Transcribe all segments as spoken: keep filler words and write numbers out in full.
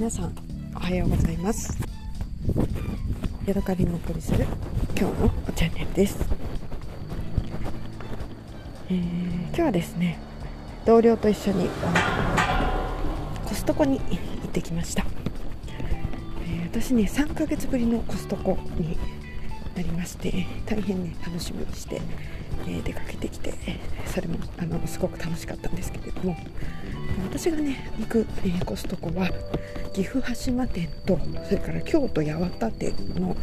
皆さんおはようございます。ヤドカリもお送りする今日のチャンネルです。えー、今日はですね、同僚と一緒にコストコに行ってきました。えー、私ねさんかげつぶりのコストコになりまして、大変ね楽しみにして、えー、出かけてきて、それもあのすごく楽しかったんですけれども、私がね行く、えー、コストコは岐阜羽島店とそれから京都八幡店の、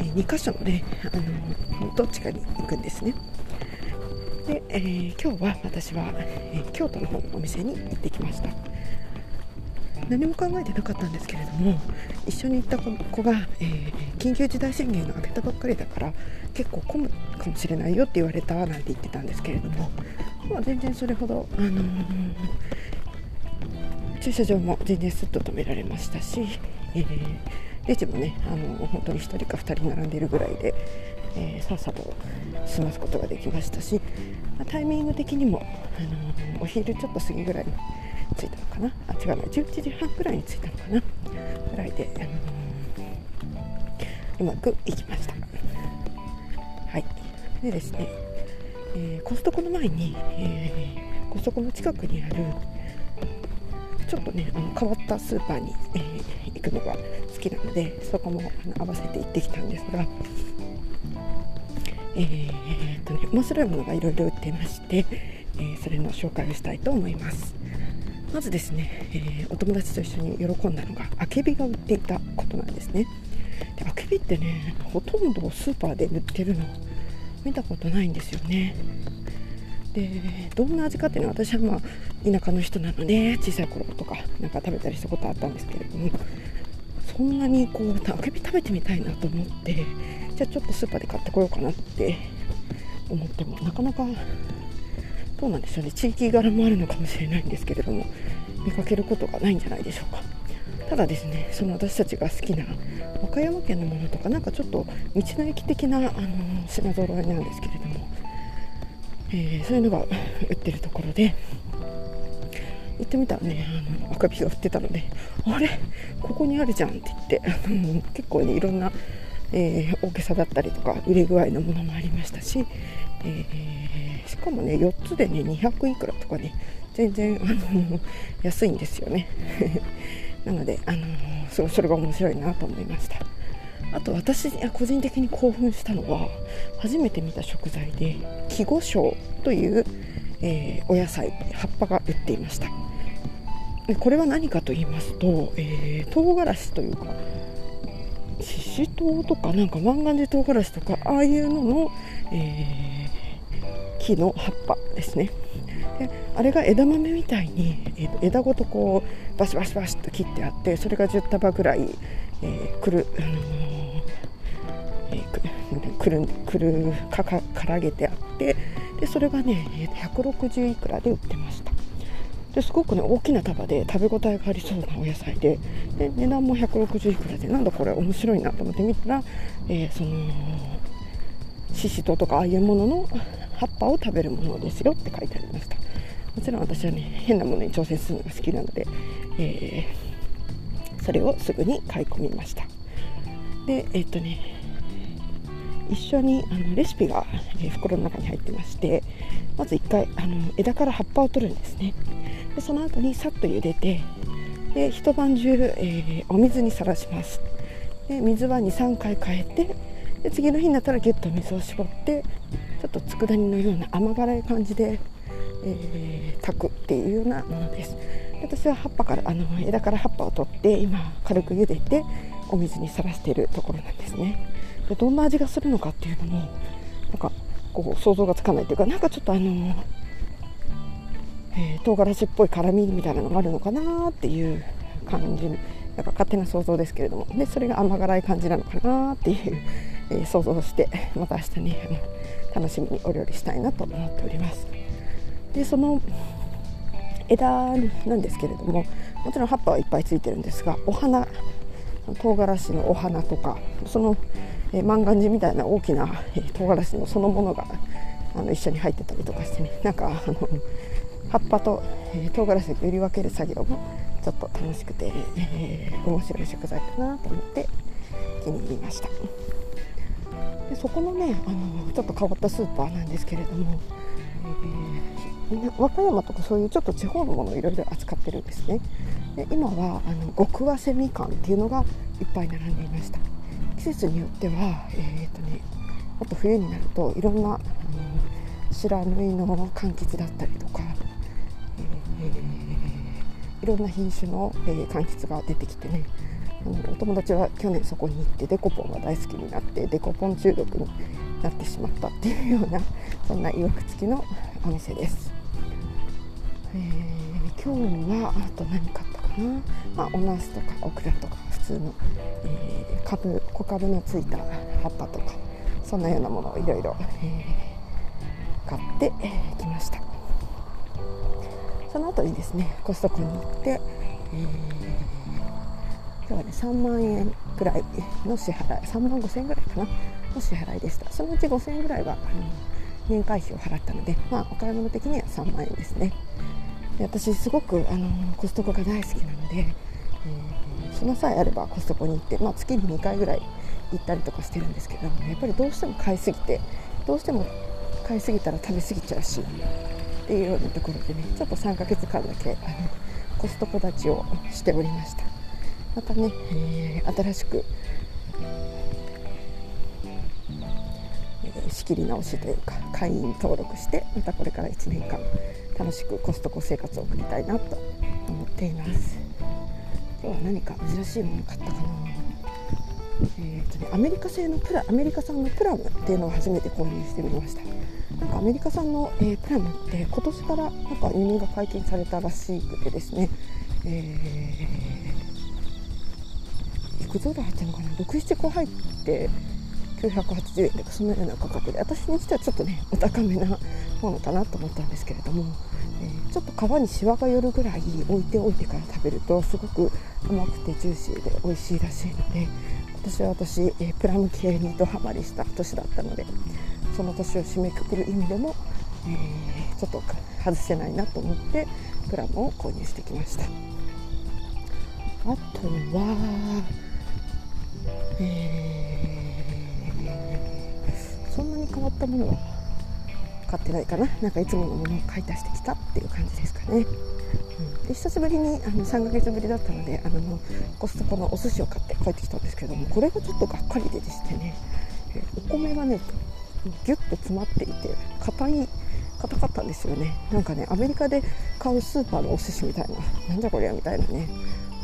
えー、にか所のねあのどっちかに行くんですね。で、えー、今日は私は、えー、京都の方のお店に行ってきました。何も考えてなかったんですけれども、一緒に行った子が、えー、緊急事態宣言が明けたばっかりだから結構混むかもしれないよって言われたなんて言ってたんですけれども、まあ、全然それほどあのー、駐車場も全然すっと止められましたし、えー、レジもねあのー、本当にひとりかふたり並んでいるぐらいで、えー、さっさと済ますことができましたし、まあ、タイミング的にも、あのー、お昼ちょっと過ぎぐらいに着いたのかな、あ違うなじゅういちじはんぐらいに着いたのかなぐらいで、あのー、うまくいきました。はい。でですね、えー、コストコの前に、えー、コストコの近くにあるちょっとねあの変わったスーパーに、えー、行くのが好きなので、そこも合わせて行ってきたんですが、えーっとね、面白いものがいろいろ売ってまして、えー、それの紹介をしたいと思います。まずですね、えー、お友達と一緒に喜んだのがあけびが売っていたことなんですね。であけびってねほとんどスーパーで売ってるの見たことないんですよね。でどんな味かっていうのは、私はまあ田舎の人なので小さい頃とかなんか食べたりしたことあったんですけれども、そんなにこうあけび食べてみたいなと思って、じゃあちょっとスーパーで買ってこようかなって思っても、なかなかどうなんでしょうね、地域柄もあるのかもしれないんですけれども、見かけることがないんじゃないでしょうか。ただですね、その私たちが好きな和歌山県のものとか、なんかちょっと道の駅的なあの品揃えなんですけれども、えー、そういうのが売ってるところで行ってみたらね、あのあけびが売ってたので、あれここにあるじゃんって言ってあの結構ねいろんなえー、大きさだったりとか売れ具合のものもありましたし、えー、しかもねよっつでねにひゃくいくらとかね、全然あの安いんですよねなのであのそうそれが面白いなと思いました。あと私個人的に興奮したのは、初めて見た食材で木胡椒という、えー、お野菜葉っぱが売っていました。でこれは何かと言いますと、えー、唐辛子というかししとうとかなんか万願寺唐辛子とか、ああいうのの、えー、木の葉っぱですね。であれが枝豆みたいに、えー、枝ごとこうバシバシバシと切ってあって、それがじゅうたばぐらい、えー、くる、あのーえー、くるくるかかからげてあって、でそれがねひゃくろくじゅういくらで売ってました。ですごく、ね、大きな束で食べ応えがありそうなお野菜 で, で値段もひゃくろくじゅういくらで、なんだこれ面白いなと思って見たら、えー、そのシシトウとかああいうものの葉っぱを食べるものですよって書いてありました。もちろん私は、ね、変なものに挑戦するのが好きなので、えー、それをすぐに買い込みました。で、えーっとね、一緒にあのレシピが、ね、袋の中に入ってまして、まずいっかいあの枝から葉っぱを取るんですね。でその後にさっと茹でて、で一晩中、えー、お水にさらします。で水はにさんかい変えて、で次の日になったらぎゅっと水を絞って、ちょっと佃煮のような甘辛い感じで、えー、炊くっていうようなものです。で私は葉っぱからあの枝から葉っぱを取って、今軽く茹でてお水にさらしているところなんですね。でどんな味がするのかっていうのもなんかこう想像がつかないというか、なんかちょっとあのーえー、唐辛子っぽい辛みみたいなのがあるのかなっていう感じ、なんか勝手な想像ですけれども、でそれが甘辛い感じなのかなっていう、えー、想像をして、また明日ね楽しみにお料理したいなと思っております。でその枝なんですけれども、もちろん葉っぱはいっぱいついてるんですが、お花唐辛子のお花とか、その、えー、万願寺みたいな大きな、えー、唐辛子のそのものがあの一緒に入ってたりとかしてね、なんかあの葉っぱと、えー、唐辛子を売り分ける作業もちょっと楽しくて、えー、面白い食材かなと思って気に入りました。でそこのね、あのちょっと変わったスーパーなんですけれども、えー、和歌山とかそういうちょっと地方のものをいろいろ扱ってるんですね。で今はあの極早生みかんっていうのがいっぱい並んでいました。季節によっては、えーとね、あと冬になるといろんなあの白縫いの柑橘だったりとか、えー、いろんな品種の、えー、柑橘が出てきてね、あのお友達は去年そこに行ってデコポンが大好きになってデコポン中毒になってしまったっていうような、そんないわくつきのお店です。えー、今日はあと何買ったかな、まあ、おナスとかオクラとか普通の、えー、株小株のついた葉っぱとかそんなようなものをいろいろ買ってきました。その後にですね、コストコに行って、えー今日はね、さんまんえんくらいの支払い、さんまんごせんえんぐらいかなの支払いでした。そのうちごせんえんぐらいはあの年会費を払ったので、まあ、お買い物的にはさんまんえんですね。で私すごくあのコストコが大好きなので、えー、暇さえあればコストコに行って、まあ、月ににかいぐらい行ったりとかしてるんですけど、やっぱりどうしても買いすぎてどうしても買いすぎたら食べすぎちゃうしっていうようなところでね、ちょっとさんかげつかんだけあのコストコ立ちをしておりました。またね、えー、新しく、えー、仕切り直しというか会員登録して、またこれからいちねんかん楽しくコストコ生活を送りたいなと思っています。今日は何か珍しいもの買ったかな、えーとね、アメリカ製のプラ、アメリカ産のプラムっていうのを初めて購入してみました。なんかアメリカ産の、えー、プラムって今年からなんか輸入が解禁されたらしくてですね、えーいくつぐらい入ってるのかな、ろく、ななこ入ってきゅうひゃくはちじゅうえんとかそんなような価格で、私にしてはちょっとねお高めなものかなと思ったんですけれども、えー、ちょっと皮にシワが寄るぐらい置いておいてから食べるとすごく甘くてジューシーで美味しいらしいので、私は私、えー、プラム系にドハマりした年だったので、その年を締めくくる意味でも、えー、ちょっと外せないなと思ってプラムを購入してきました。あとはえー、そんなに変わったものは買ってないかな。なんかいつものものを買い足してきたっていう感じですかね、うん、で久しぶりにあのさんかげつぶりだったのであのコストコのお寿司を買って帰ってきたんですけども、これがちょっとがっかりでしてね、えー、お米がねギュッと詰まっていて硬い硬かったんですよね。なんかねアメリカで買うスーパーのお寿司みたいな、なんじゃこりゃみたいなね、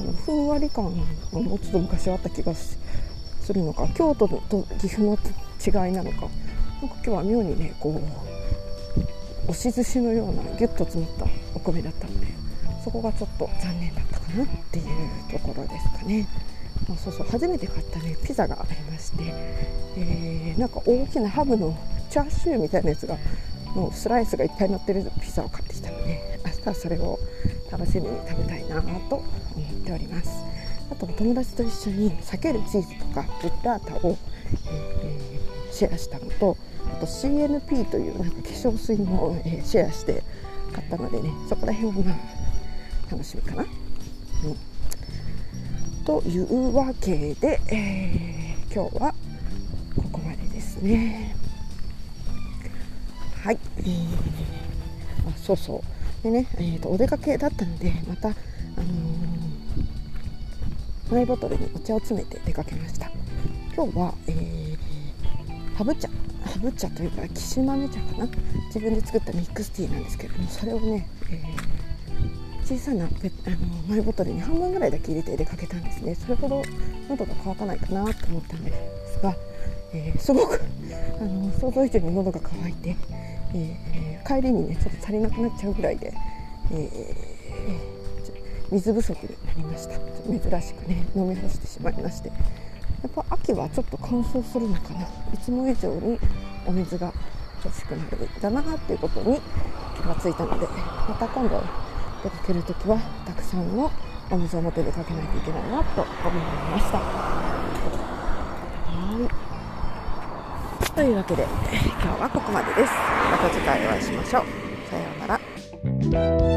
あのふんわり感がもうちょっと昔あった気がするのか、京都と岐阜の違いなのか、なんか今日は妙にねこう押し寿司のようなギュッと詰まったお米だったので、そこがちょっと残念だったかなっていうところですかね。まあ、そうそう初めて買ったねピザがありまして、えー、なんか大きなハムのチャーシューみたいなやつがもうスライスがいっぱい乗ってるピザを買ってきたので、明日はそれを楽しみに食べたいなと思っております。あと友達と一緒に裂けるチーズとかブッラータを、えー、シェアしたのと、あと シーエヌピー というなんか化粧水も、えー、シェアして買ったのでね、そこら辺はまあ楽しみかな、うん、というわけで、えー、今日はここまでですね。はい、えー、あそうそうでね、えーと、お出かけだったのでまた、あのー、マイボトルにお茶を詰めて出かけました。今日は、えー、ハブ茶ハブ茶というかキシマメ茶かな、自分で作ったミックスティーなんですけれども、それをね、えー、小さなペあのー、マイボトルに半分ぐらいだけ入れて出かけたんですね。それほど喉が渇かないかなと思ったんですが、えー、すごくあのー、想像以上に喉が渇いて、えー、帰りにねちょっと足りなくなっちゃうぐらいで、えー、水不足になりました。珍しくね飲み干してしまいまして、やっぱ秋はちょっと乾燥するのかな、いつも以上にお水が欲しくなるんだなということに気がついたので、また今度出かけるときはたくさんのお水を持って出かけないといけないなと思いました。はい、というわけで今日はここまでです。また次回お会いしましょう。さようなら。